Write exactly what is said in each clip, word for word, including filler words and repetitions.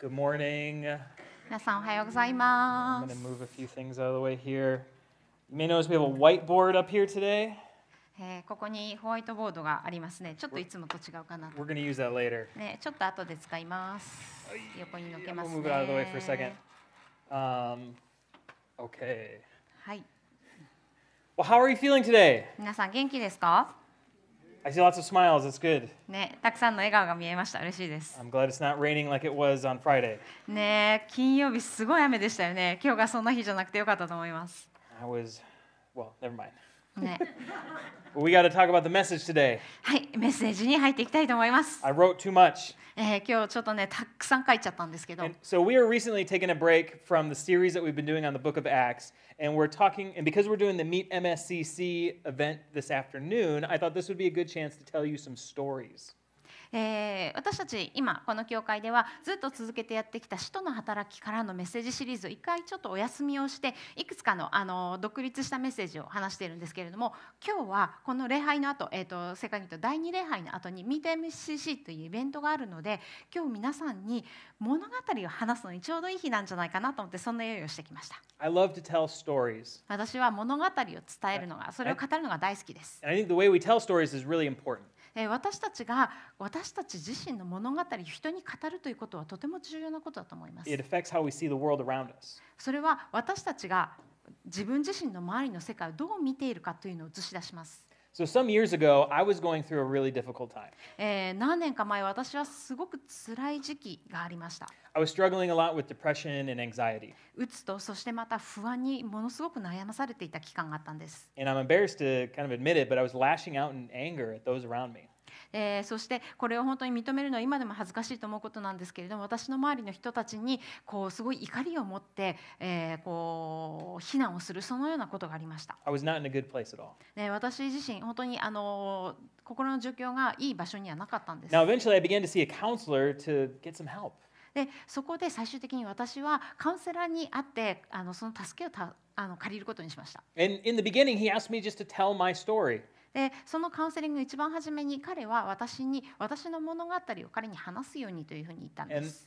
Good morning. 皆さんおはようございます。I'm going to move a few things out of the way here. You may notice we have a whiteboard up here today. ここにホワイトボードがありますね。ちょっといつもと違うかな。We're going to use that later. ね、ちょっと後で使います。横にのけますね。We'll move it out of the way for a second. Um, okay. はい。Well, how are you feeling today? 皆さん元気ですか？I see lots of smiles. It's good. ね、たくさんの笑顔が見えました。嬉しいです。I'm glad it's not raining like it was on Friday. ね、金曜日すごい雨でしたよね。今日がそんな日じゃなくてよかったと思います。I was, well, never mind. ね。We got to talk about the message today. はい、メッセージに入っていきたいと思います。I wrote too much. えー、今日ちょっとね、たくさん書いちゃったんですけど。And so we are recently taking a break from the series that we've been doing on the Book of Acts, and we're talking. And because we're doing the Meet エムエスシーシー event this afternoon, I thought this would be a good chance to tell you some stories.えー、私たち今この教会ではずっと続けてやってきた使徒の働きからのメッセージシリーズを一回ちょっとお休みをしていくつか の, あの独立したメッセージを話しているんですけれども、今日はこの礼拝の後、えー、と世界にとだいに礼拝の後に Meet エムエスシーシー というイベントがあるので、今日皆さんに物語を話すのにちょうどいい日なんじゃないかなと思って、そんな用意をしてきました。I love to tell stories. 私は物語を伝えるのが、それを語るのが大好きです。I think the way we tell stories is really important.私たちが私たち自身の物語を人に語るということはとても重要なことだと思います。それは私たちが自分自身の周りの世界をどう見ているかというのを映し出します。So some years ago, I was going through a really difficult time. えー、何年か前、私はすごく辛い時期がありました。I was struggling a lot with depression and anxiety. うつと、そしてまた不安にものすごく悩まされていた期間があったんです。And I'm embarrassed to kind of admit it, but I was lashing out in anger at those around me.えー、そしてこれを本当に認めるのは今でも恥ずかしいと思うことなんですけれども、私の周りの人たちにこうすごい怒りを持って、えー、こう非難をする、そのようなことがありました。I was not in a good place at all. ね、私自身本当にあの心の状況がいい場所にはなかったんです。Now eventually I began to see a counselor to get some help. でそこで最終的に私はカウンセラーに会ってあのその助けをたあの借りることにしました。And in the beginning he asked me just to tell my story.でそのカウンセリングの一番初めに彼は私に私の物語を彼に話すようにというふうに言ったんです。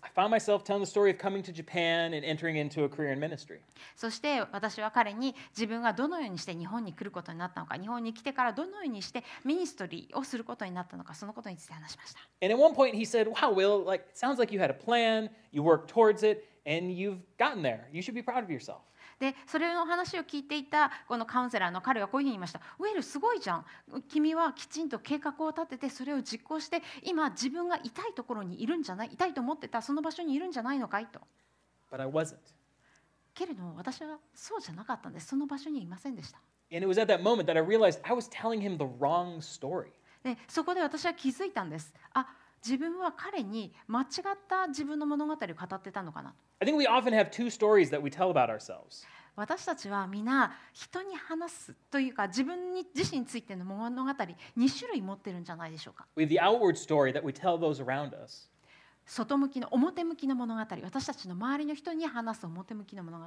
そして私は彼に自分がどのようにして日本に来ることになったのか、日本に来てからどのようにしてミニストリーをすることになったのか、そのことについて話しました。And at one point he said, "Wow, Will, like it sounds like you had a plan, you worked towards it, and you've gotten there. You should be proud of yourself."でそれの話を聞いていたこのカウンセラーの彼はこういうふうに言いました。ウェルすごいじゃん。君はきちんと計画を立ててそれを実行して今自分が痛いところにいるんじゃない、痛いと思ってたその場所にいるんじゃないのかいと。But I wasn't. けれども私はそうじゃなかったんです。その場所にいませんでした。And it was at that moment that I realized I was telling him the wrong story. でそこで私は気づいたんです。あ、自分は彼に間違った自分の物語を語ってたのかな。I think we often have two stories that we tell about ourselves. 私たちはみんな人に話すというか自分自身についての物語に種類持ってるんじゃないでしょうか。We have the outward story that we tell those around us. 外向きの表向きの物語、私たちの周りの人に話す表向きの物語。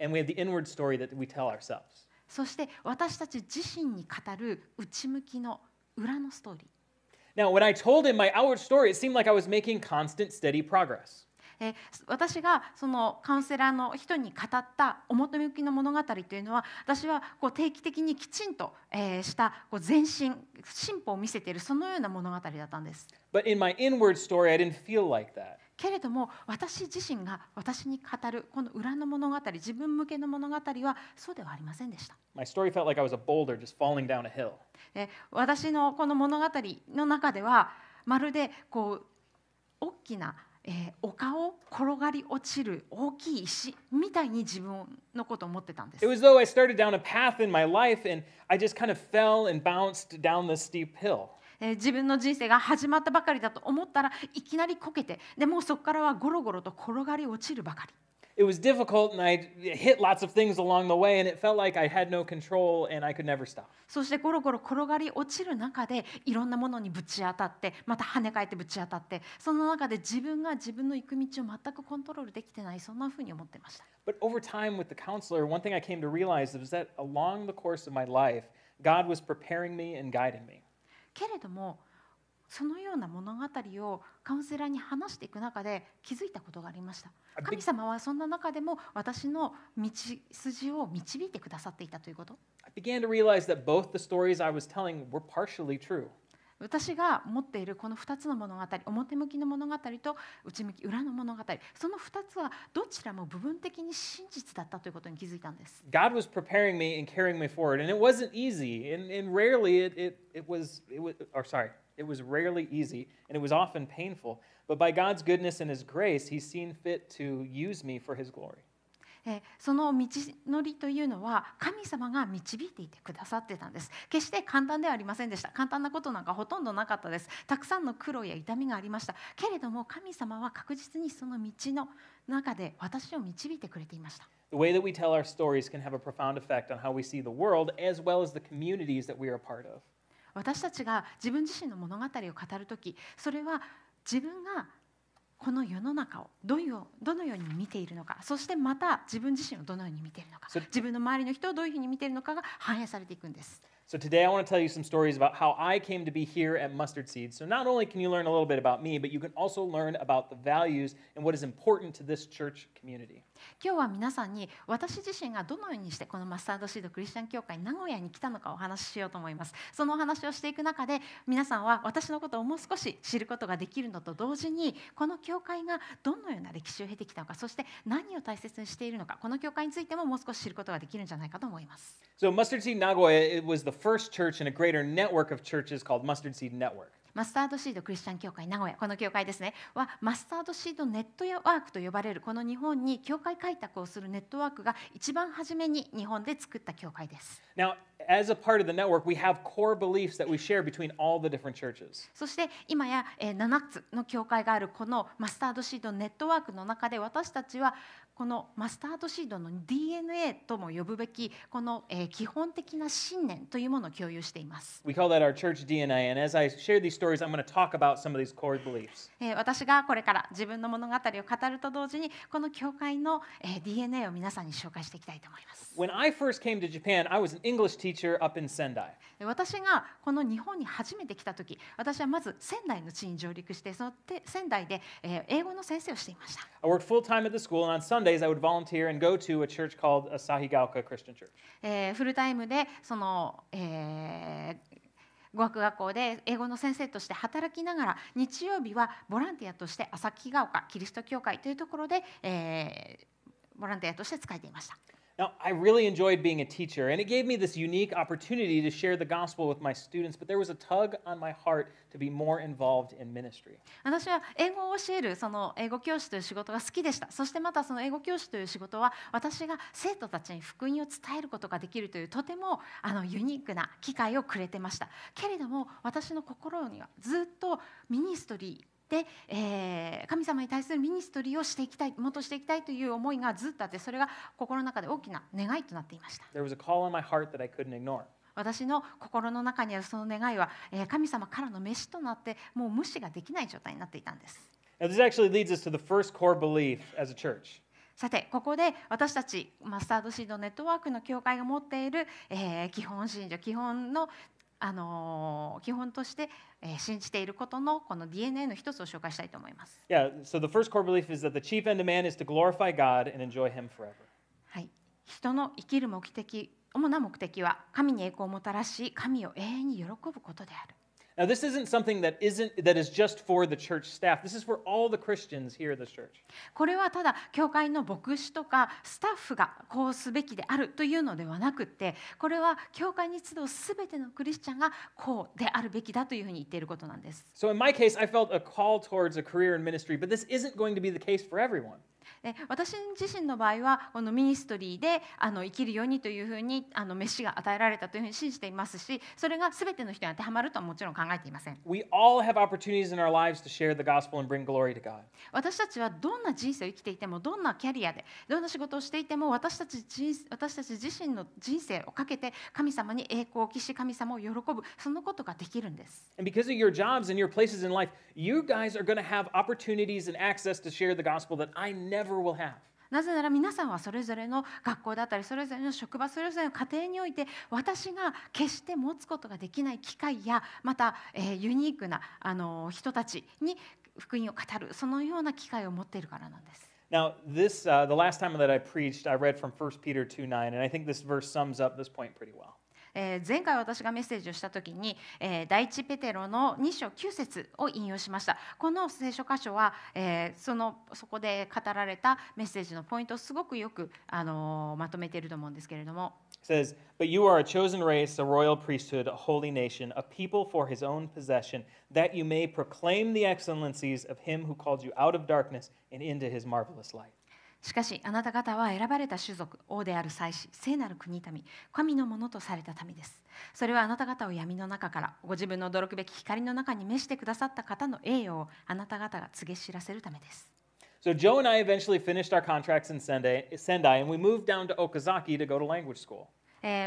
And we have the inward story that we tell ourselves. そして私たち自身に語る内向きの裏のストーリー。Now, when I told him my outward story, it seemed like I was making constant, steady progress.えー、私がそのカウンセラーの人に語った表向きの物語というのは、私はこう定期的にきちんと、えー、したこう前進、進歩を見せているそのような物語だったんです。But in my inward story, I didn't feel like that. けれども私自身が私に語るこの裏の物語、自分向けの物語はそうではありませんでした。My story felt like I was a boulder just falling down a hill. えー、私のこの物語の中ではまるでこう大きなえー、丘を転がり落ちる大きい石みたいに自分のことを思ってたんです。It was though I started down a path in my life and I just kind of fell and bounced down the steep hill. えー、自分の人生が始まったばかりだと思ったらいきなりこけて、でもそこからはゴロゴロと転がり落ちるばかり。It was difficult and I hit lots of things along the way and it felt like I had no control and I could never stop. そしてゴロゴロ転がり落ちる中でいろんなものにぶち当たって、また跳ね返ってぶち当たって、その中で自分が自分の行く道を全くコントロールできてない、そんなふうに思ってました。But over time with the counselor, one thing I came to realize was that along the course of my life, God was preparing me and guiding me. けれどもそのような物語をカウンセラーに話していく中で気づいたことがありました。神様はそんな中でも私の道筋を導いてくださっていたということ。私が持っているこのふたつの物語、表向きの物語と内向き、裏の物語、そのふたつはどちらも部分的に真実だったということに気づいたんです。God was preparing me and carrying me forward, and it wasn't easy, and, and rarely it, it, it was, it was, or sorry, it was rarely easy, and it was often painful, but by God's goodness and His grace, He's seen fit to use me for His glory.その道のりというのは神様が導いていてくださってたんです。決して簡単ではありませんでした。簡単なことなんかほとんどなかったです。たくさんの苦労や痛みがありました。けれども神様は確実にその道の中で私を導いてくれていました。The way that we tell our stories can have a profound effect on how we see the world as well as the communities that we are a part of. 私たちが自分自身の物語を語るとき、それは自分がこの世の中をどのように見ているのか、そしてまた自分自身をどのように見ているのか、自分の周りの人をどういうふうに見ているのかが反映されていくんです。So today I want to tell you some stories about how I came to be here at Mustard Seed. So not only can you learn a little bit about me, but you can also learn about the values and what is important to this church community. 今日は皆さんに私自身がどのようにしてこのマスタードシードクリスチャン教会名古屋に来たのかをお話ししようと思います。そのお話をしていく中で皆さんは私のことをもう少し知ることができるのと同時にこの教会がどのような歴史を経てきたのか、そして何を大切にしているのか、この教会についてももう少し知ることができるんじゃないかと思います。So Mustard Seed Nagoya it was the first church in a greater network of churches called Mustard Seed Network.マスタードシードクリスチャン教会名古屋、この教会ですね、はマスタードシードネットワークと呼ばれるこの日本に教会開拓をするネットワークが一番初めに日本で作った教会です。Now, as a part of the network, we have core beliefs that we share between all the different churches. そして今やななつの教会があるこのマスタードシードネットワークの中で私たちはこのマスタードシードの ディーエヌエー とも呼ぶべきこの基本的な信念というものを共有しています。We call that our church ディーエヌエー, and as I share these stories, I'm going to talk about some of these core beliefs. 私がこれから自分の物語を語ると同時にこの教会の ディーエヌエー を皆さんに紹介していきたいと思います。When I first came to Japan, I was an English teacher up in Sendai. 私がこの日本に初めて来た時、私はまず仙台の地に上陸して、その仙台で英語の先生をしていました。I worked full time at the school, and on Sundays I would volunteer and go to a church called Asahigaoka Christian Church. フルタイムでその、えー語学学校で英語の先生として働きながら日曜日はボランティアとして旭ヶ丘キリスト教会というところで、えー、ボランティアとして使えていました。Now, I really enjoyed being a teacher, and it gave me this unique opportunity to share the gospel with my students, but there was a tug on my heart to be more involved in ministry. 私は英語を教えるその英語教師という仕事が好きでした。そしてまたその英語教師という仕事は私が生徒たちに福音を伝えることができるというとてもあのユニークな機会をくれてました。けれども私の心にはずっとミニストリーでえー、神様に対するミニストリーをしていきたい、もっとしていきたいという思いがずっとあって、それが心の中で大きな願いとなっていました。There was a call on my heart that I couldn't ignore. 私の心の中にあるその願いは、えー、神様からの飯となって、もう無視ができない状態になっていたんです。Now, this actually leads us to the first core belief as a church.さてここで私たちマスタードシードネットワークの教会が持っている、えー、基本信条、基本のあの基本として信じていることのこの ディーエヌエー の一つを紹介したいと思います。Yeah, so the first core belief is that the chief end of man is to glorify God and enjoy Him forever. はい、人の生きる目的、主な目的は神に栄光をもたらし、神を永遠に喜ぶことである。Now, this isn't something that isn't that is just for the church staff. This is for all the Christians here at the church. これはただ教会の牧師とかスタッフがこうすべきであるというのではなくて、これは教会に集うすべてのクリスチャンがこうであるべきだというふうに言っていることなんです。So in my case, I felt a call towards a career in ministry, but this isn't going to be the case for everyone.私自身の場合はこのミニストリーであの生きるようにというふうにあの飯が与えられたというふうに信じていますし、それがすべての人に当てはまるとはもちろん考えていません。私たちはどんな人生を生きていても、どんなキャリアで、どんな仕事をしていても、私たち私たち自身の人生をかけて神様に栄光を期し、神様を喜ぶ、そのことができるんです。And because of your jobs and your places in life, you guys are going to have opportunities and access to share the gospel that I never will have. なぜなら皆さんはそれぞれの学校だったりそれぞれの職場それぞれの家庭において私が決して持つことができない機会やまた、えー、ユニークなあの人たちに福音を語るそのような機会を持っているからなんです。Now, this, uh, the last time that I preached, I read from First Peter two nine, and I think this verse sums up this point pretty well. 前回私がメッセージをしたときに、第一ペテロのにしょうきゅうせつを引用しました。この聖書箇所は、そのそこで語られたメッセージのポイントをすごくよくあのまとめていると思うんですけれども。It says, "But you are a chosen race, a royal priesthood, a holy nation, a people for his own possession, that you may proclaim the excellencies of him who called you out of darkness and into his marvelous light." しかしあなた方は選ばれた種族、王である祭司、聖なる国民、神のものとされた民です。それはあなた方を闇の中から、ご自分の驚くべき光の中に召してくださった方の栄誉をあなた方が告げ知らせるためです。So Joe and I eventually finished our contracts in Sendai, Sendai, and we moved down to Okazaki to go to language school.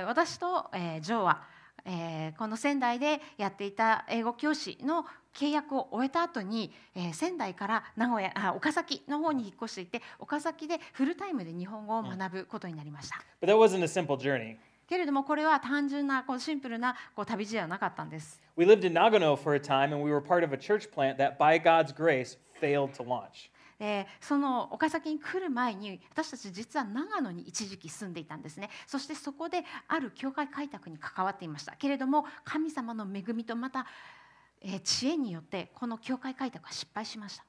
私とジョーはこの仙台でやっていた英語教師の契約を終えた後に仙台から名古屋あ岡崎の方に引っ越していて岡崎でフルタイムで日本語を学ぶことになりました。But that wasn't a simple journey. けれどもこれは単純なこうシンプルなこう旅路ではなかったんです。We lived in Nagano for a time, and we were part of a church plant that, by God's grace, failed to launch.えー、その岡崎に来る前に私たち実は長野に一時期住んでいたんですね。そしてそこである教会開拓に関わっていましたけれども神様の恵みとまた、えー、知恵によってこの教会開拓は失敗しました。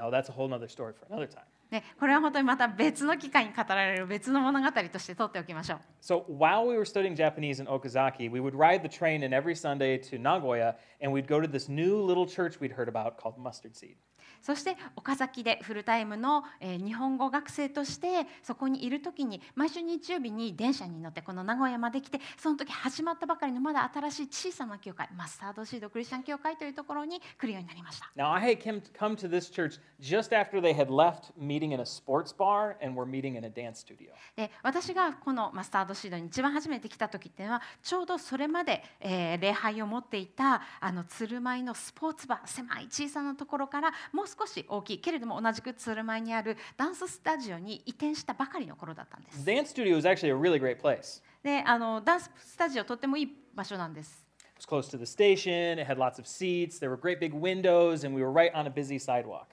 Now that's a whole nother story for another time. ね、これは本当にまた別の機会に語られる別の物語として取っておきましょう。So while we were studying Japanese in Okazaki, we would ride the train in every Sunday to Nagoya, and we'd go to this new little church we'd heard about called Mustard Seed.そして岡崎でフルタイムの日本語学生としてそこにいるときに毎週日曜日に電車に乗ってこの名古屋まで来てその時始まったばかりのまだ新しい小さな教会マスタードシードクリスチャン教会というところに来るようになりました。Now I had come to this church just after they had left meeting in a sports bar and were meeting in a dance studio. で私がこのマスタードシードに一番初めて来た時っていうのはちょうどそれまで、えー、礼拝を持っていたあの鶴舞のスポーツバー狭い小さなところからもう少し大きいけれども同じく鶴舞にあるダンススタジオに移転したばかりの頃だったんです。Dance studio is actually a really great place. で、あのダンススタジオとってもいい場所なんです。It was close to the station. It had lots of seats. There were great big windows, and we were right on a busy sidewalk.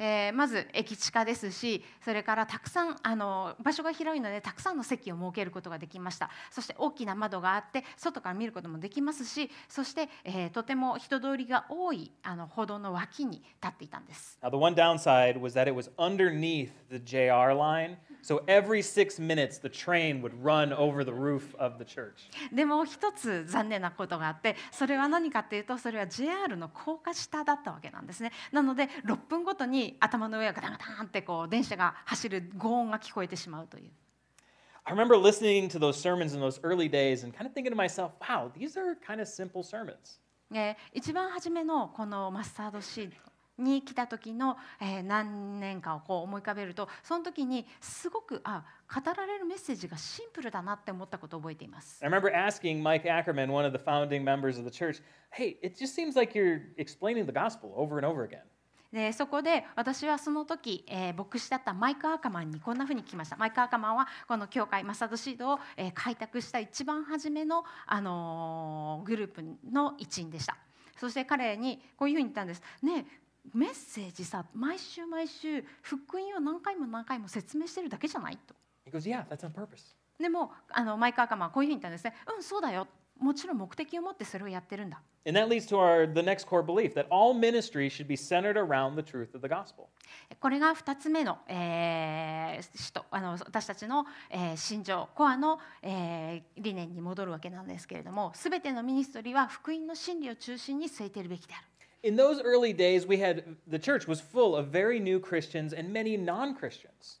えー、まず駅近ですしそれからたくさんあの場所が広いのでたくさんの席を設けることができました。そして大きな窓があって外から見ることもできますしそして、えー、とても人通りが多いあの歩道の脇に立っていたんです。Now the one downside was that it was underneath the ジェイアール line, so every six minutes the train would run over the roof of the church. でも一つ残念なことがあってそれは何かというとそれは ジェイアール の高架下だったわけなんですね。なのでろっぷんごとに頭の上がガタガタンってこう電車が走る轟音が聞こえてしまうという。I remember listening to those sermons in those early days and kind of thinking to myself, wow, these are kind of simple sermons. 一番初めのこのマスタードシードに来た時の何年かをこう思い浮かべると、その時にすごくあ語られるメッセージがシンプルだなって思ったことを覚えています。I remember asking Mike Ackerman, one of the founding members of the church, hey, it just seems like you're explaining the gospel over and over again.でそこで私はその時、えー、牧師だったマイク・アーカマンにこんなふうに聞きました。マイク・アーカマンはこの教会マスタードシードを、えー、開拓した一番初めの、あのー、グループの一員でした。そして彼にこういうふうに言ったんです。ねえ、メッセージさ毎週毎週福音を何回も何回も説明してるだけじゃないと。He goes, yeah, that's on purpose. でもあのマイク・アーカマンはこういうふうに言ったんですね。うん、そうだよ。もちろん目的を持ってそれをやってるんだ。And that leads to our the next core belief that all ministry should be centered around the truth of the gospel. これがふたつめの、えー、あの私たちの、えー、信条コアの、えー、理念に戻るわけなんですけれども、すべてのミニストリーは福音の真理を中心に据えているべきである。In those early days, we had the church was full of very new Christians and many non-Christians.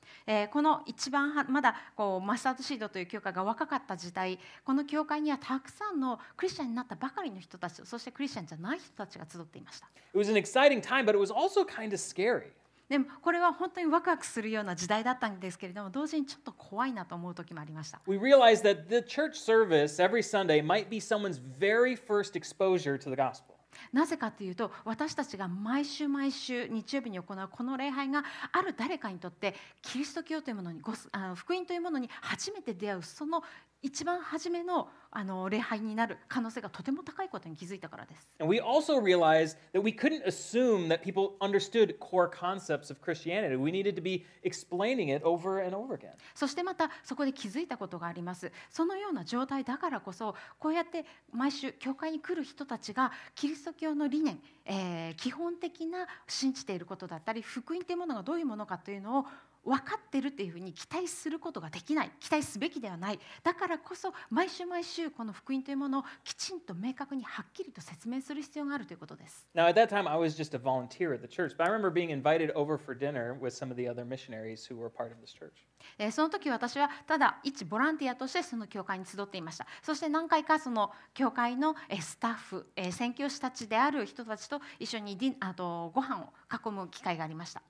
この一番まだこうマスタードシードという教会が若かった時代、この教会にはたくさんのクリスチャンになったばかりの人たち、そしてクリスチャンじゃない人たちが集っていました。It was an exciting time, but it was also kind of scary. でもこれは本当にワクワクするような時代だったんですけれども、同時にちょっと怖いなと思う時もありました。We realized that the church service every Sunday might be someone's very first exposure to the gospel. なぜかというと、私たちが毎週毎週日曜日に行うこの礼拝が、ある誰かにとってキリスト教というものに、あの福音というものに初めて出会う、その一番初めのあの礼拝になる可能性がとても高いことに気づいたからです。And we also realized that we couldn't assume that people understood core concepts of Christianity. We needed to be explaining it over and over again. そしてまたそこで気づいたことがあります。そのような状態だからこそ、こうやって毎週教会に来る人たちがキリスト教の理念、えー、基本的な信じていることだったり、福音というものがどういうものかというのを分かってるっていうふうに期待することができない、期待すべきではない。だからこそ毎週毎週この福音というものをきちんと明確にはっきりと説明する必要があるということです。Now at that time I was just a volunteer at the church, but I remember being invited over for dinner with some of the other missionaries who were part of this church. えー、その時私はただ一ボランティアとしてその教会に集っていました。そして何回かその教会のスタッフ、えー、宣教師たちである人たちと一緒にディン、あとご飯を囲む機会がありました。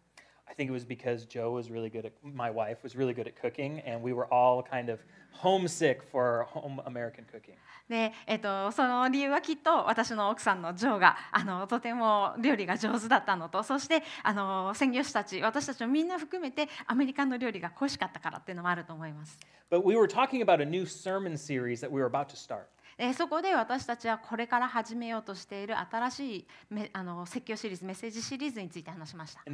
I think it was because Joe was really good at, my wife was really good at cooking, and we were all kind of homesick for home American cooking. で、えっと、その理由はきっと私の奥さんのジョーがあのとても料理が上手だったのと、そしてあの宣教師たち、私たちをみんな含めてアメリカの料理が恋しかったからっていうのもあると思います。But we were talking about a new sermon series that we were about to start.そこで私たちはこれから始めようとしている新しいあの説教シリーズ、メッセージシリーズについて話しました。そ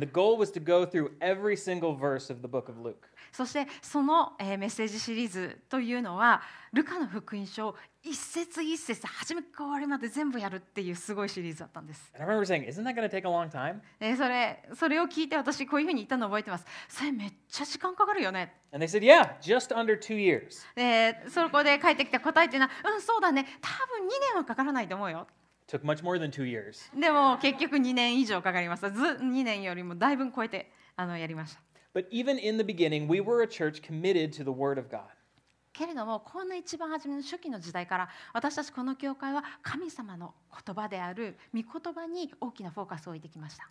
してそのメッセージシリーズというのは、ルカの福音書を一節一節、初めから終わりまで全部やるっていうすごいシリーズだったんです。それ、それを聞いて私こういうふうに言ったのを覚えてます。それめっちゃ時間かかるよね。And they said, yeah, just under two years. で、そこで返ってきた答えっていうのは、うん、そうだね、多分にねんはかからないと思うよ。Took much more than two years. でも結局にねん以上かかりました。ず、にねんよりもだいぶ超えてあのやりました。But even in the beginning, we were a church committed to the Word of God.けれども、こんな一番初めの初期の時代から、私たちこの教会は神様の言葉である御言葉に大きなフォーカスを置いてきました。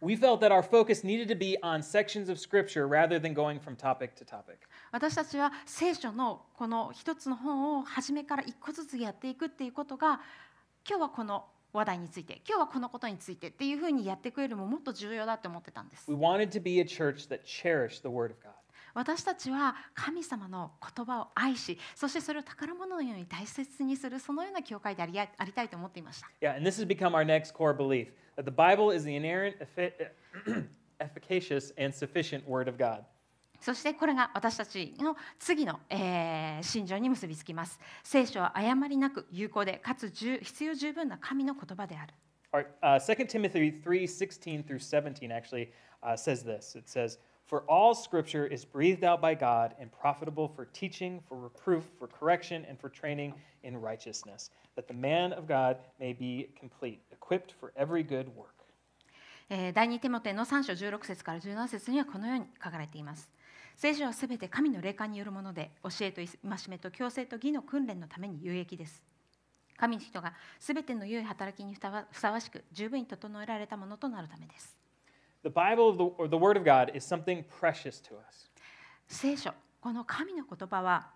私たちは聖書のこの一つの本を初めから一個ずつやっていくっていうことが、今日はこの話題について、今日はこのことについてっていうふうにやっていくよりももっと重要だって思ってたんです。We wanted to be a church that cherished the Word of God.私たちは神様の言葉を愛し、そしてそれを宝物のように大切にする、そのような教会であり、ありたいと思っていました。Yeah, and this has become our next core belief that the Bible is the inerrant, efficacious, and sufficient Word of God. そしてこれが私たちの次の、えー、信条に結びつきます。聖書は誤りなく有効で、かつ必要十分な神の言葉である。All right, uh, Second Timothy three sixteen through seventeen actually uh, says this. It says,For all scripture is breathed out by God and profitable for teaching, for reproof, for correction, and for training in righteousness, that the man of God may be complete, equipped for every good work. 第二テモテのさんしょうじゅうろくせつからじゅうななせつにはこのように書かれています。聖書はすべて神の霊感によるもので、教えと戒めと矯正と義の訓練のために有益です。神の人がすべての良い働きにふさわしく、十分に整えられたものとなるためです。The Bible, or the Word of God, is something precious to us. 聖書、この神の言葉は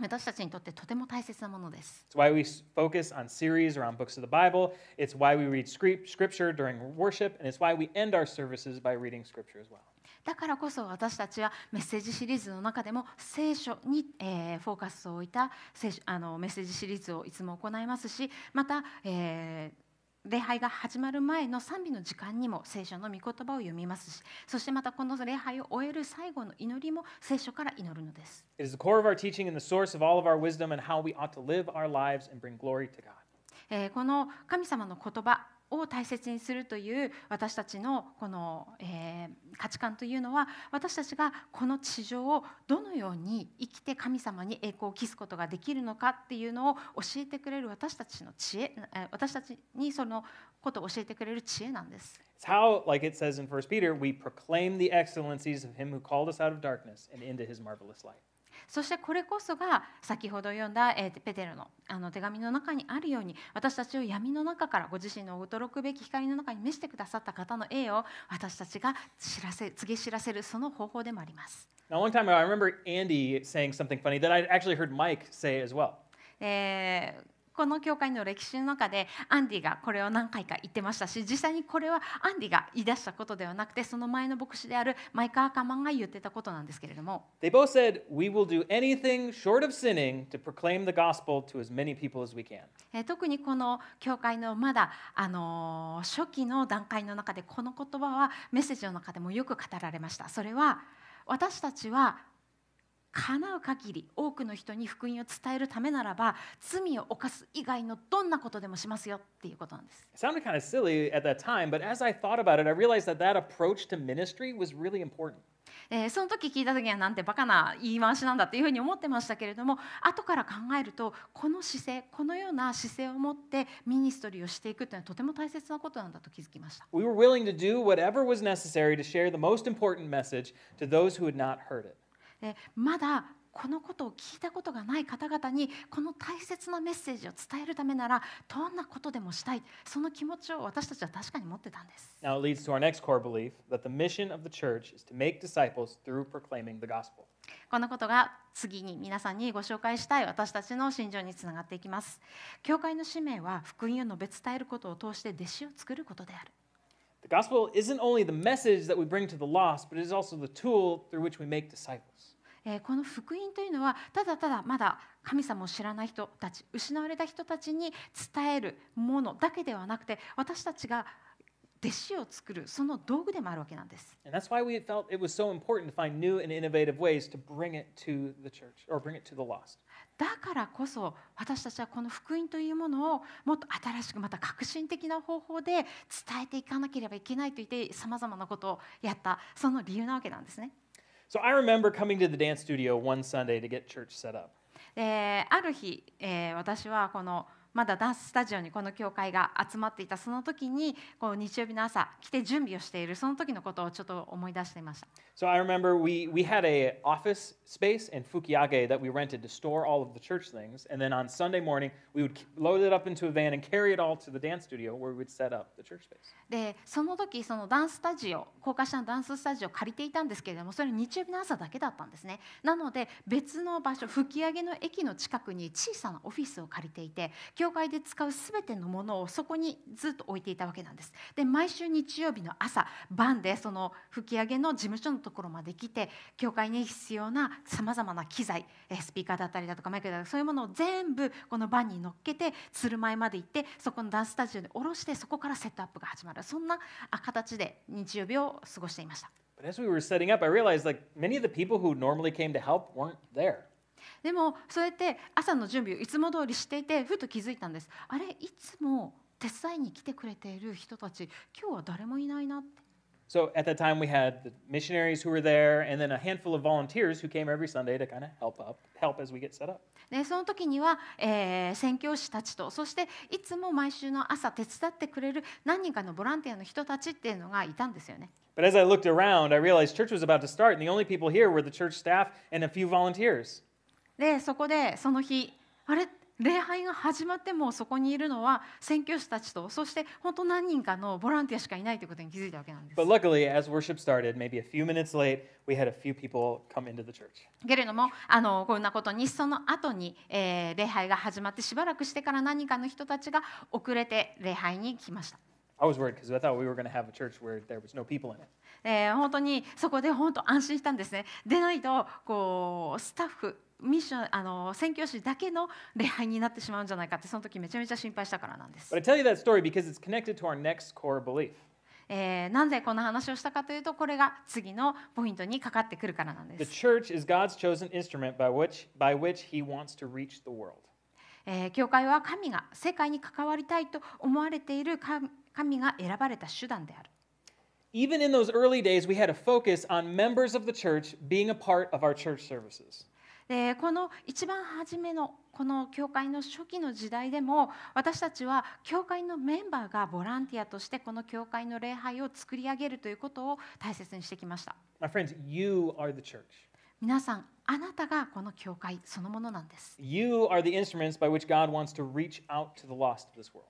私たちにとってとても大切なものです。It's why we focus on series around books of the Bible. It's why we read Scripture during worship, and it's why we end our services by reading Scripture as well. だからこそ私たちはメッセージシリーズの中でも聖書に、えー、フォーカスを置いた聖書、あのメッセージシリーズをいつも行いますし、また、えー礼拝が始まる前の賛美の時間にも聖書の御言葉を読みますし、そしてまたこの礼拝を終える最後の祈りも聖書から祈るのです。この神様の言葉を大切にするという私たちのこの、えー、価値観というのは、私たちがこの地上をどのように生きて神様に栄光を期すことができるのかっていうのを教えてくれる私たちの知恵、私たちにそのことを教えてくれる知恵なんです。It's how, like it says in First Peter, we proclaim the excellencies of him who called us out of darkness and into his marvelous light.そしてこれこそが先ほど読んだペテロのあの手紙の中にあるように、私たちを闇の中からご自身の驚くべき光の中に召してくださった方の栄誉を私たちが知らせ告げ知らせるその方法でもあります。Now, long time ago, I remember Andy saying something funny that I actually heard Mike say as well. えーこの教会の歴史の中でアンディがこれを何回か言ってましたし、実際にこれはアンディが言い出したことではなくて、その前の牧師であるマイク・アーカーマンが言ってたことなんですけれども、They both said, "We will do anything short of sinning to proclaim the gospel to as many people as we can." 特にこの教会のまだあの初期の段階の中でこの言葉はメッセージの中でもよく語られました。それは私たちは叶う限り多くの人に福音を伝えるためならば、罪を犯す以外のどんなことでもしますよっていうことなんです。It sounded kind of silly at that time, but as I thought about it, I realized that that approach to ministry was really important.えー、その時聞いた時はなんてバカな言い回しなんだっていうふうに思ってましたけれども、後から考えるとこの姿勢、このような姿勢を持ってミニストリーをしていくというのはとても大切なことなんだと気づきました。We were willing to do whatever was necessary to share the most important message to those who had not heard it.まだこのことを聞いたことがない方々にこの大切なメッセージを伝えるためならどんなことでもしたい、その気持ちを私たちは確かに持ってたんです。Now it leads to our next core belief that the mission of the church is to make disciples through proclaiming the gospel. このことが次に皆さんにご紹介したい私たちの信条につながっていきます。教会の使命は福音を述べ伝えることを通して弟子を作ることである。The gospel isn't only the message that we bring to the lost, but it is also the tool through which we make disciples.この福音というのはただただまだ神様を知らない人たち、失われた人たちに伝えるものだけではなくて、私たちが弟子を作るその道具でもあるわけなんです。And that's why we felt it was so important to find new and innovative ways to bring it to the church or bring it to the lost.だからこそ私たちはこの福音というものをもっと新しくまた革新的な方法で伝えていかなければいけないといってさまざまなことをやったその理由なわけなんですね。So I remember coming to the dance studio one Sunday to get church set up. えー、ある日、えー、私はこのまだダンススタジオにこの教会が集まっていたその時にこう日曜日の朝来て準備をしているその時のことをちょっと思い出していました。So I remember we we had a office space in Fukiage that we rented to store all of the church things, and then on Sunday morning we would load it up into a van and carry it all to the dance studio where we would set up the church space. で、その時そのダンススタジオ、高架下のダンススタジオを借りていたんですけれども、それ日曜日の朝だけだったんですね。なので別の場所、Fukiageの駅の近くに小さなオフィスを借りていて。教会で使うすべてのものをそこにずっと置いていたわけなんです。で、毎週日曜日の朝、晩でその吹き上げの事務所のところまで来て、教会に必要なさまざまな機材、スピーカーだったりだとかマイクだとかそういうものを全部この晩に乗っけて、鶴舞まで行って、そこのダンススタジオに下ろして、そこからセットアップが始まる。そんな形で日曜日を過ごしていました。But as we were setting up, I realized like many of the people who normally came to help weren't there.でもそうやって朝の準備をいつも通りしていてふと気づいたんです。あれ、いつも手伝いに来てくれている人たち今日は誰もいないなって。 So at that time we had the missionaries who were there and then a handful of volunteers who came every Sunday to kind of help up help as we get set up. でその時には、えー、宣教師たちとそしていつも毎週の朝手伝ってくれる何人かのボランティアの人たちっていうのがいたんですよね。But as I looked around, I realized church was about to start and the only people here were the church staff and a few volunteers.でそこでその日あれ礼拝が始まってもそこにいるのは宣教師たちとそして本当何人かのボランティアしかいないということに気づいたわけなんです。But luckily, as worship started, maybe a few minutes late, we had a few people come into the church. けれどもあのこんなことにその後に、えー、礼拝が始まってしばらくしてから何人かの人たちが遅れて礼拝に来ました。I was worried because I thought we were going to have a church where there was no people in it.えー、本当にそこで本当安心したんですね。でないとこうスタッフミッションあの宣教師だけの礼拝になってしまうんじゃないかってその時めちゃめちゃ心配したからなんです。But I tell you that story because it's connected to our next core belief. えー、なんでこの話をしたかというとこれが次のポイントにかかってくるからなんです。The church is God's chosen instrument by which by which He wants to reach the world. えー、教会は神が世界に関わりたいと思われている神が選ばれた手段である。Even in those early days, we had a focus on members of the church being a part of our church services. で、この一番初めのこの教会の初期の時代でも私たちは教会のメンバーがボランティアとしてこの教会の礼拝を作り上げるということを大切にしてきました。My friends, you are the church. 皆さん、あなたがこの教会そのものなんです。You are the instruments by which God wants to reach out to the lost of this world.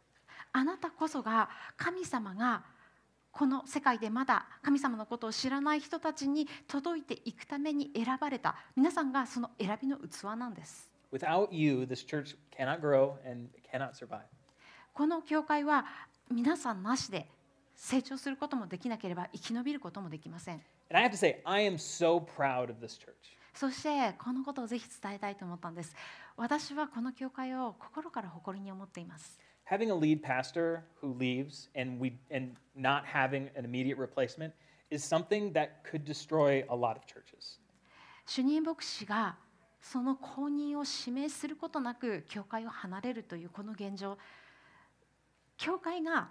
あなたこそが神様がこの世界でまだ神様のことを知らない人たちに届いていくために選ばれた皆さんがその選びの器なんです。Without you, this church cannot grow and cannot survive. この教会は皆さんなしで成長することもできなければ生き延びることもできません。And I have to say, I am so proud of this church. そしてこのことをぜひ伝えたいと思ったんです。私はこの教会を心から誇りに思っています。Having a lead pastor who leaves and we and not having an immediate replacement is something that could destroy a lot of churches. 主任牧師がその後任を指名することなく教会を離れるというこの現状、教会が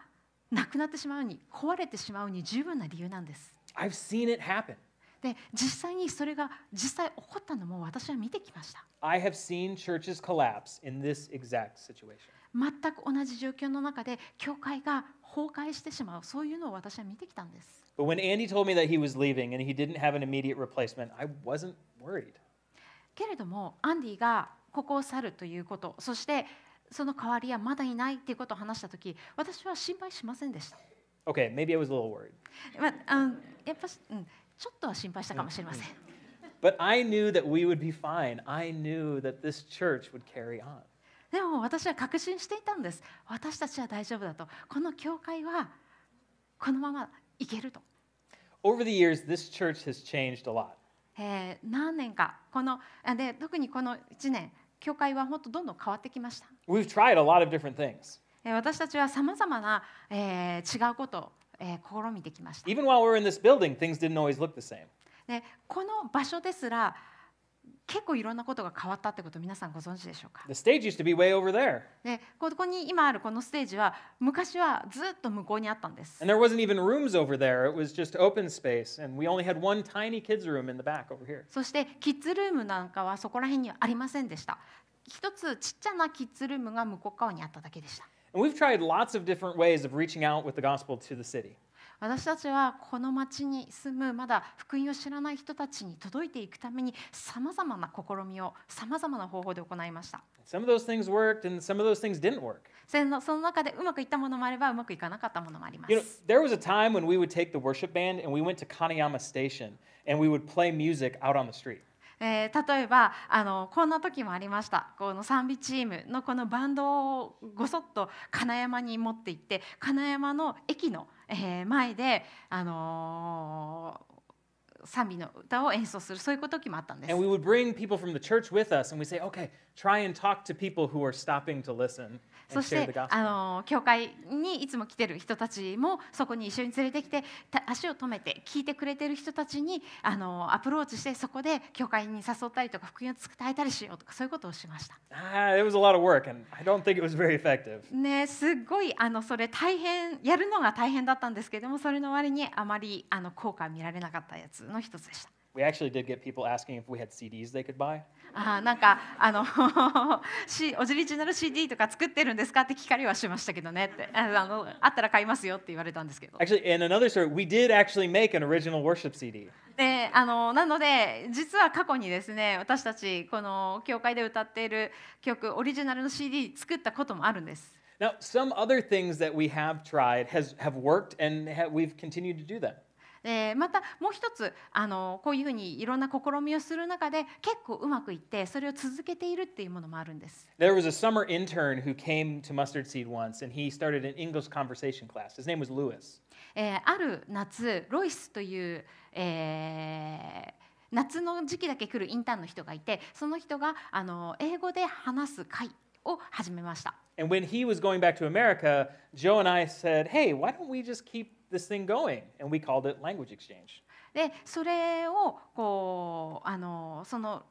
なくなってしまうに、壊れてしまうに十分な理由なんです。I've seen it happen. で、実際にそれが実際起こったのも私は見てきました。I have seen churches collapse in this exact situation. 全く同じ状況の中で教会が崩壊してしまう、そういうのを私は見てきたんです。But when Andy told me that he was leaving and he didn't have an immediate replacement, I wasn't worried. けれども、アンディがここを去るということ、そしてその代わりはまだいないということを話したとき、私は心配しませんでした。Okay, maybe I was a little worried. ま、あの、やっぱ、うん、ちょっとは心配したかもしれません。But I knew that we would be fine. I knew that this church would carry on. でも私は確信していたんです。私たちは大丈夫だと。この教会はこのままいけると。Over the years, this church has changed a lot. えー、何年かこので特にこのいちねん。教会は本当どんどん変わってきました。We've tried a lot of different things. 私たちはさまざまな、えー、違うことを、えー、試みてきました。Even while we were in this building, things didn't always look the same. で、この場所ですら結構いろんなことが変わったってことを皆さんご存知でしょうか。The stage used to be way over there. で、ここに今あるこのステージは昔はずっと向こうにあったんです。And there wasn't even rooms over there. It was just open space, and we only had one tiny kids room in the back over here. そしてキッズルームなんかはそこら辺にはありませんでした。一つちっちゃなキッズルームが向こう側にあっただけでした。And we've tried lots of different ways of reaching out with the gospel to the city. 私たちはこの町に住むまだ福音を知らない人たちに届いていくためにさまざまな試みをさまざまな方法で行いました。Some of those things worked and some of those things didn't work. その中でうまくいったものもあればうまくいかなかったものもあります。You know, there was a time when we would take the worship band and we went to Kanayama Station and we would play music out on the street.えー、例えばあのこんな時もありました。この賛美チームのこのバンドをごそっと金山に持って行って金山の駅の、えー、前で、あのー、賛美の歌を演奏するそういう時もあったんです。And we would bring people from the church with us, and we say, okay, try and talk to people who are stopping to listen.そしてあの教会にいつも来てる人たちもそこに一緒に連れてきて足を止めて聞いてくれてる人たちにあのアプローチしてそこで教会に誘ったりとか福音を伝えたりしようとかそういうことをしました。Ah, it was a lot of work and I don't think it was very effective. ね、すごいあのそれ大変やるのが大変だったんですけれどもそれの割にあまりあの効果見られなかったやつの一つでした。We actually did get people asking if we had シーディーs they could buy. あ、なんかあのオリジナル シーディー とか作ってるんですかって聞かれはしましたけどねってあのあったら買いますよって言われたんですけど。Actually, in another story, we did actually make an original worship シーディー. で、あのなので実は過去にですね、私たちこの教会で歌っている曲オリジナルの シーディー 作ったこともあるんです。Now, some other things that we have tried has have worked and have, we've continued to do that.えー、またもう一つあのこういうふうにいろんな試みをする中で結構うまくいってそれを続けているっていうものもあるんです。There was a summer intern who came to Mustard Seed once and he started an English conversation class. His name was Lewis. えー、ある夏、ロイスという、えー、夏の時期だけ来るインターンの人がいて、その人があの英語で話す会を始めました。And when he was going back to America, Joe and I said, "Hey, why don't we just keep this thing going?" And we called it language exchange. で、それをこうあのその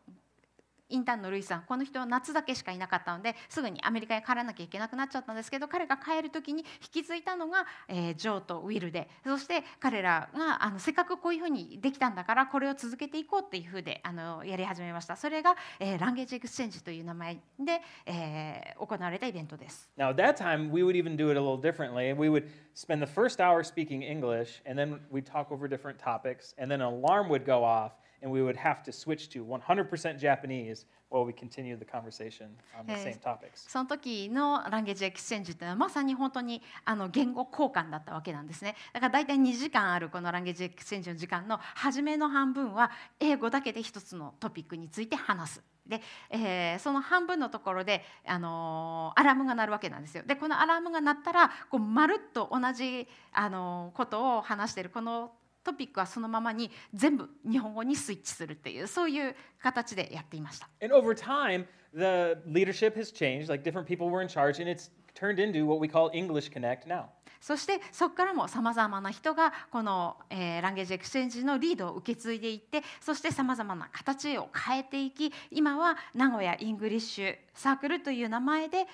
インターンのルイさん、この人は夏だけしかいなかったので、すぐにアメリカに帰らなきゃいけなくなっちゃったんですけど、彼が帰るときに引き継いだのが、えー、ジョーとウィルで、そして彼らがあのせっかくこういうふうにできたんだからこれを続けていこうっていうふうであのやり始めました。それが、えー、ランゲージエクスチェンジという名前で、えー、行われたイベントです。Now at that time we would even do it a little differently. We would spend the first hour speaking English, and then we'd talk over different topics, and then an alarm would go off.And we would have to switch to one hundred percent Japanese while we continue the conversation on the same topics. その時のランゲージエクスチェンジというのはまさに本当にあの言語交換だったわけなんですね。だから大体にじかんあるこのランゲージエクスチェンジの時間の初めの半分は英語だけで一つのトピックについて話す。で、えー、その半分のところで、あのー、アラームが鳴るわけなんですよ。でこのアラームが鳴ったらこうまるっと同じ、あのー、ことを話しているこのトピックはそのままに全部日本語にスイッチするっていうそういう形でやっていました。And over time, the leadership has changed, like different people were in charge, and it's turned into what we call English Connect now. そしてそこからもさまざまな人がこの、えー、ランゲージエクスチェンジのリードを受け継いでいってそしてさまざまな形を変えていき今は名古屋イングリッシュサークルという名前で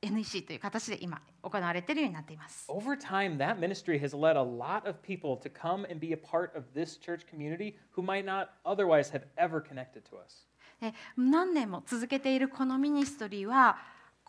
エヌイーシー という形で今行われているようになっています。 Over time, that ministry has led a lot of people to come and be a part of this church community who might not otherwise have ever connected to us. 何年も続けているこのミニストリーは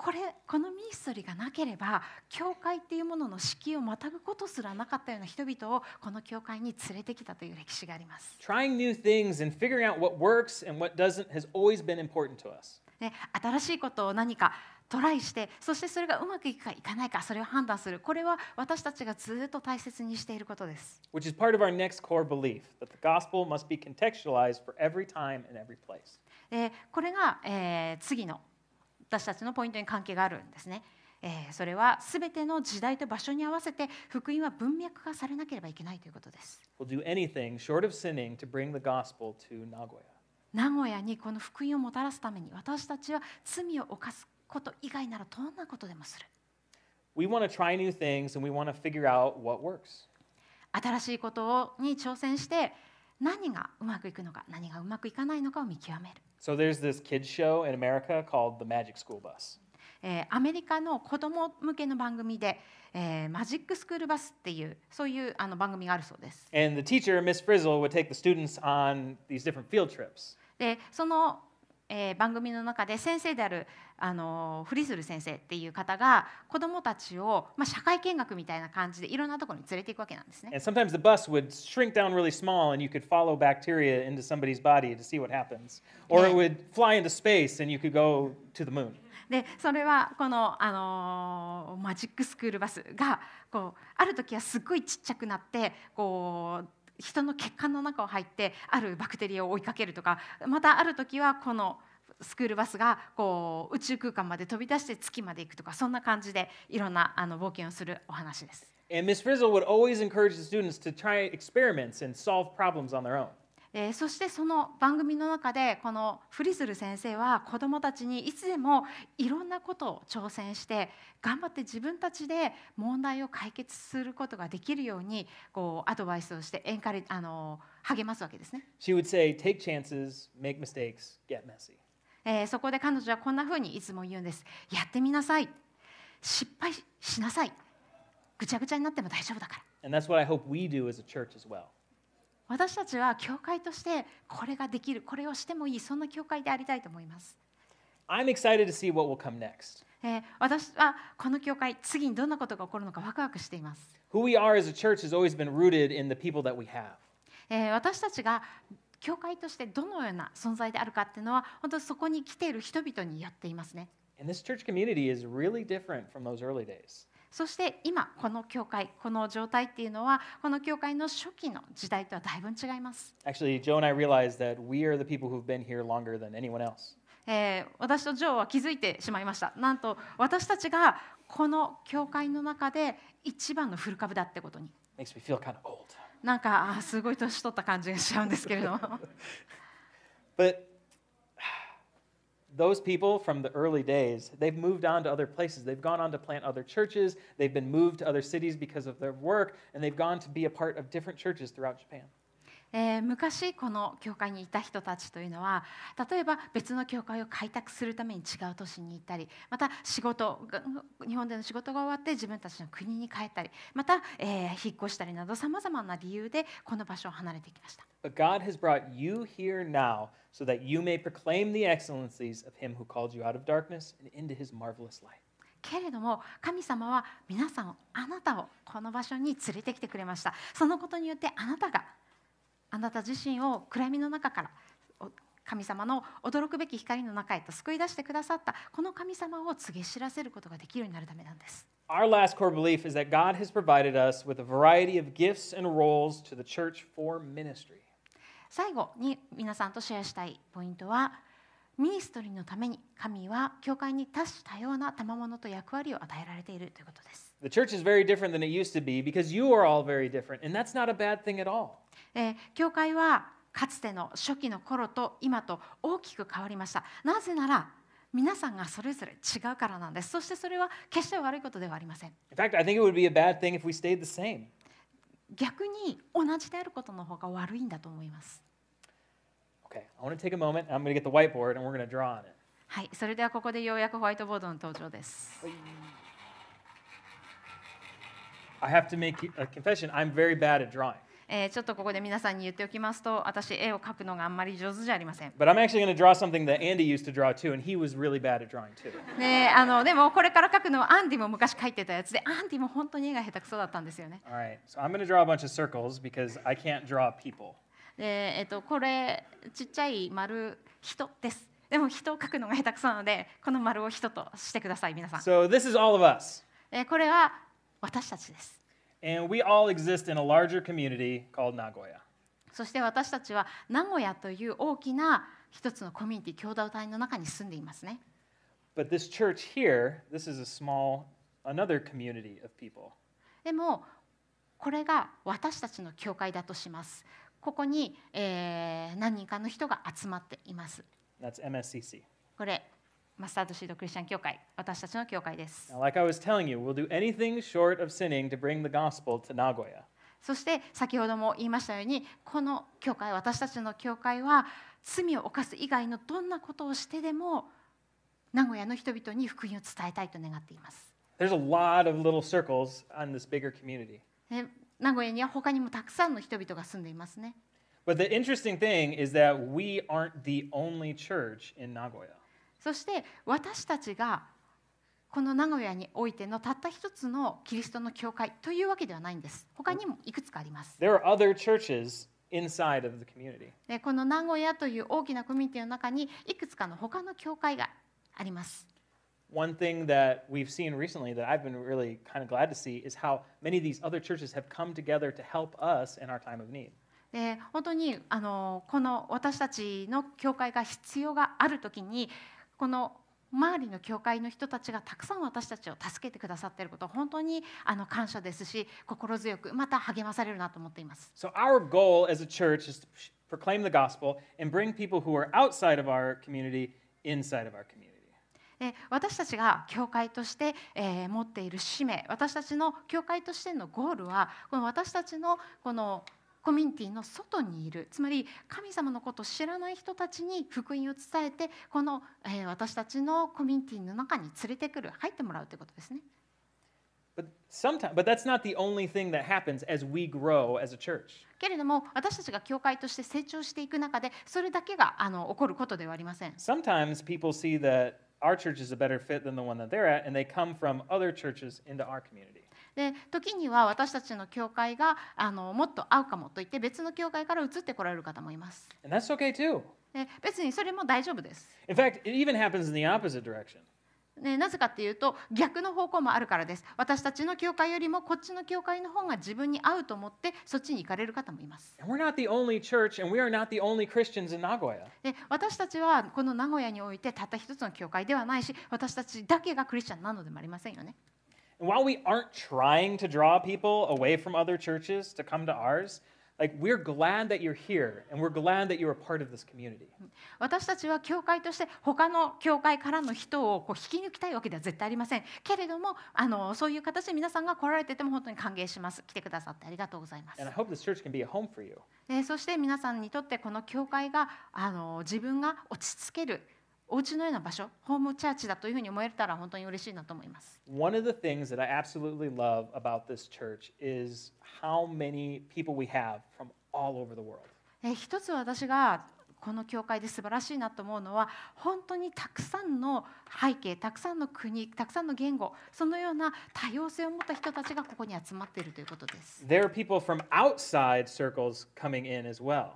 これこのミニストリーがなければ教会っていうものの敷居をまたぐことすらなかったような人々をこの教会に連れてきたという歴史があります。Trying new things and figuring out what works and what doesn't has always been important to us. ね、新しいことを何かトライして、そしてそれがうまくいくかいかないかそれを判断する。これは私たちがずっと大切にしていることです。Which is part of our next core belief that the gospel must be contextualized for every time and every place. で、これが、えー、次の私たちのポイントに関係があるんですね、えー、それはすべての時代と場所に合わせて福音は文脈化されなければいけないということです。名古屋にこの福音をもたらすために私たちは罪を犯すこと以外ならどんなことでもする。新しいことに挑戦して何がうまくいくのか、何がうまくいかないのかを見極める。So there's this kids show in America called The Magic School Bus. アメリカの子供向けの番組で、えー、マジックスクールバスっていうそういうあの番組があるそうです。And the teacher, Miss Frizzle, would take the students on these different field trips. で、その、えー、番組の中で先生であるあのフリズル先生っていう方が子どもたちを、まあ、社会見学みたいな感じでいろんなところに連れていくわけなんですね。And sometimes the bus would shrink down really small and you could follow bacteria into somebody's body to see what happens. Or it would fly into space and you could go to the moon. で、それはこの、あのー、マジックスクールバスがこうある時はすごいちっちゃくなってこう人の血管の中を入ってあるバクテリアを追いかけるとかまたある時はこのスクールバスがこう宇宙空間まで飛び出して月まで行くとかそんな感じでいろんなあの冒険をするお話です。And Miss Frizzle would always encourage the students to try experiments and solve problems on their own. えー、そしてその番組の中でこのフリズル先生は子どもたちにいつでもいろんなことを挑戦して頑張って自分たちで問題を解決することができるようにこうアドバイスをしてエンカレあの励ますわけですね。She would say, "Take chances, make mistakes, get messy." えー、そこで彼女はこんなふうにいつも言うんです。やってみなさい。失敗しなさい。ぐちゃぐちゃになっても大丈夫だから。And that's what I hope we do as a church as well. 私たちは教会としてこれができる、これをしてもいい、そんな教会でありたいと思います。I'm excited to see what will come next. えー、私はこの教会、次にどんなことが起こるのかワクワクしています。Who we are as a church has always been rooted in the people that we have. えー、私たちが教会としてどのような存在であるかっていうのは本当にそこに来ている人々によっていますね。そして今この教会この状態っていうのはこの教会の初期の時代とはだいぶ違います。Actually, Joe and I realized that we are the people who've been here longer than anyone else. えー、私とジョーは気づいてしまいました。なんと私たちがこの教会の中で一番の古株だってことに。Makes me feel kind of old.なんかあすごい年取った感じがしちゃうんですけれども。But those people from the early days, they've moved on to other places. They've gone on to plant other churches. They've been moved to other cities because of their work, and they've gone to be a part of different churches throughout Japan.えー、昔この教会にいた人たちというのは例えば別の教会を開拓するために違う都市に行ったりまた仕事日本での仕事が終わって自分たちの国に帰ったりまた、えー、引っ越したりなどさまざまな理由でこの場所を離れてきました。But God has brought you here now so that you may proclaim the excellencies of Him who called you out of darkness and into His marvelous light.けれども神様は皆さんをあなたをこの場所に連れてきてくれました。そのことによってあなたがあなた自身を暗闇の中から神様の驚くべき光の中へと救い出してくださったこの神様を告げ知らせることができるようになるためなんです。Our last core belief is that God has provided us with a variety of gifts and roles to the church for ministry. 最後に皆さんとシェアしたいポイントはミニストリーのために神は教会に多種多様な賜物と役割を与えられているということです。The church is very different than it used to be because you are all very different, and that's not a bad thing at all. えー、教会はかつての初期の頃と今と大きく変わりました。なぜなら皆さんがそれぞれ違うからなんです。そしてそれは決して悪いことではありません。In fact, I think it would be a bad thing if we stayed the same. 逆に同じであることの方が悪いんだと思います。Okay, I want to take a moment. I'm going to get the whiteboard and we're going to draw on it. はい、それではここでようやくホワイトボードの登場です。I have to make a confession. I'm very bad at drawing. えー、ちょっとここで皆さんに言っておきますと、私絵を描くのがあんまり上手じゃありません。But I'm actually going to draw something that Andy used to draw too, and he was really bad at drawing too. ね、あのでもこれから描くのはアンディも昔描いてたやつで、アンディも本当に絵が下手くそだったんですよね。All right, so I'm going to draw a bunch of circles because I can't draw people.えーえっと、これちっちゃい丸人です。でも人を描くのが下手くそなので、この丸を人としてください皆さん。So this is all of us. えー、これは私たちです。And we all exist in a larger community called Nagoya. そして私たちは名古屋という大きな一つのコミュニティ、共同体の中に住んでいますね。But this church here, this is a small another community of people. でもこれが私たちの教会だとします。ここに、えー、何人かの人が集まっています。That's エムエスシーシー。これ、マスタードシードクリスチャン教会、私たちの教会です。Now, like I was telling you, we'll do anything short of sinning to bring the gospel to Nagoya. そして先ほども言いましたように、この教会、私たちの教会は罪を犯す以外のどんなことをしてでも名古屋の人々に福音を伝えたいと願っています。There's a lot of little circles on this bigger community.名古屋には他にもたくさんの人々が住んでいますね。But the interesting thing is that we aren't the only church in Nagoya. そして私たちがこの名古屋においてのたった一つのキリストの教会というわけではないんです。他にもいくつかあります。There are other churches inside of the community. で、この名古屋という大きなコミュニティの中にいくつかの他の教会があります。One thing that we've seen recently that I've been really kind of glad to see is how many of these other churches have come together to help us in our time of need. で、本当にあのこの私たちの教会が必要があるときに、この周りの教会の人たちがたくさん私たちを助けてくださっていること、本当にあの感謝ですし、心強くまた励まされるなと思っています。So our goal as a church is to proclaim the gospel and bring people who are outside of our community inside of our community.私たちが教会として持っている使命、私たちの教会としてのゴールは、この私たちのこのコミュニティの外にいる、つまり神様のことを知らない人たちに福音を伝えて、この私たちのコミュニティの中に連れてくる、入ってもらうということですね。けれども私たちが教会として成長していく中で、それだけがあの起こることではありません。Sometimes people see that our church is a better fit than the one that they're at, and they come from other churches into our community. で、時には私たちの教会があのもっと合うかもと言って別の教会から移ってこられる方もいます。And that's okay too. で、別にそれも大丈夫です。In fact, it even happens in the opposite direction. で、なぜかっていうと逆の方向もあるからです。私たちの教会よりもこっちの教会の方が自分に合うと思ってそっちに行かれる方もいます。And we're not the only church, and we are not the only Christians in Nagoya. で、私たちはこの名古屋においてたった一つの教会ではないし、私たちだけがクリスチャンなのでもありませんよね。And while we aren't trying to draw people away from other churches to come to ours.Like, we're glad that you're here, and we're glad that you're a part of this community. 私たちは教会として他の教会からの人をこう引き抜きたいわけでは絶対ありません。けれども、あのそういう形で皆さんが来られてても本当に歓迎します。来てくださってありがとうございます。And I hope this church can be a home for you. え、そして皆さんにとってこの教会があの自分が落ち着けるお家のような場所、ホームチャーチだというふうに思えたら本当に嬉しいなと思います。One of the things that I absolutely love about this church is how many people we have from all over the world. え、一つ私がこの教会で素晴らしいなと思うのは、本当にたくさんの背景、たくさんの国、たくさんの言語、そのような多様性を持った人たちがここに集まっているということです。There are people from outside circles coming in as well.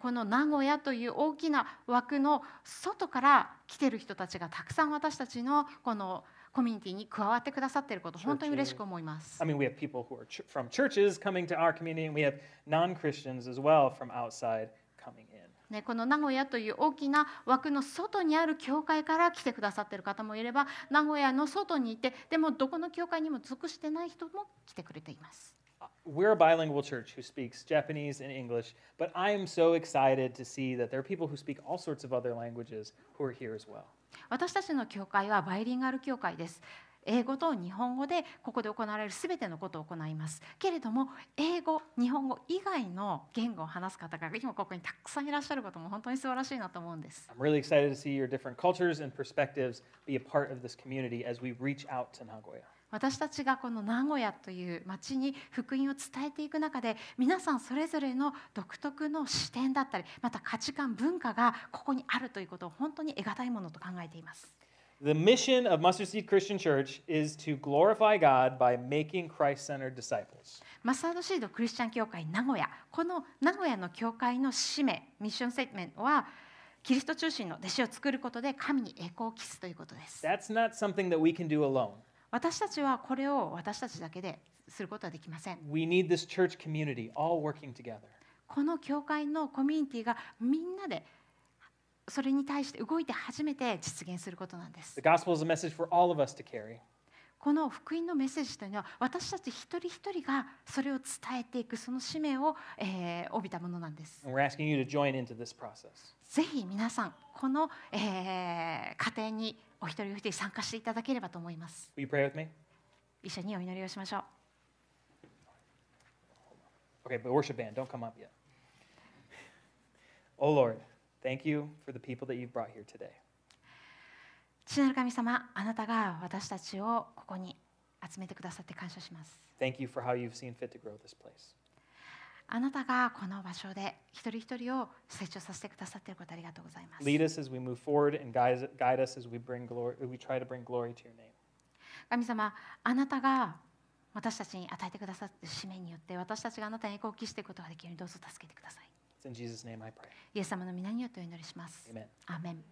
この名古屋という大きな枠の外から来ている人たちがたくさん私たちのこのコミュニティに加わってくださっていること、本当に嬉しく思います。I mean, we have people who are from churches coming to our community, and we have non-Christians as well from outside coming in. ね、この名古屋という大きな枠の外にある教会から来てくださっている方もいれば、名古屋の外にいて、でもどこの教会にも属してない人も来てくれています。We're a bilingual church who speaks Japanese and English, but I am so excited to see that there are people who speak all sorts of other languages who are here as well. 私たちの教会はバイリンガル教会です。英語と日本語でここで行われるすべてのことを行います。けれども、英語、日本語以外の言語を話す方が今ここにたくさんいらっしゃることも本当に素晴らしいなと思うんです。I'm really excited to see your different cultures and perspectives be a part of this community as we reach out to Nagoya.私たちがこの名古屋という町に福音を伝えていく中で、皆さんそれぞれの独特の視点だったり、また価値観、文化がここにあるということを本当に得難いものと考えています。The mission of Mustard Seed Christian Church is to glorify God by making Christ-centered disciples. マスタードシードクリスチャン教会名古屋、この名古屋の教会の使命、ミッションセグメントは、キリスト中心の弟子を作ることで神に栄光を期すということです。That's not something that we can do alone.私たちはこれを私たちだけですることはできません。We need this church community, all working together. この教会のコミュニティがみんなでそれに対して動いて初めて実現することなんです。The gospel is a message for all of us to carry. この福音のメッセージというのは私たち一人一人がそれを伝えていくその使命を、えー、帯びたものなんです。And we're asking you to join into this process. ぜひ皆さんこの、えー、過程にお一人お一人参加していただければと思います。Will you pray with me? 一緒にお祈りをしましょう。Okay, but worship band, don't come up yet. Oh Lord, thank you for the people that you've brought here today. 父なる神様、あなたが私たちをここに集めてくださって感謝します。Thank you for how you've seen fit to grow this place.あなたがこの場所で一人一人を成長させてくださっていることありがとうございます。Lead us as we move forward and guide us as we bring glory, we try to bring glory to your name. 神様、あなたが私たちに与えてくださった使命によって私たちがあなたに貢献していくことができるようにどうぞ助けてください。In Jesus' name I pray. イエス様の御名によってお祈りします。アーメン。アーメン。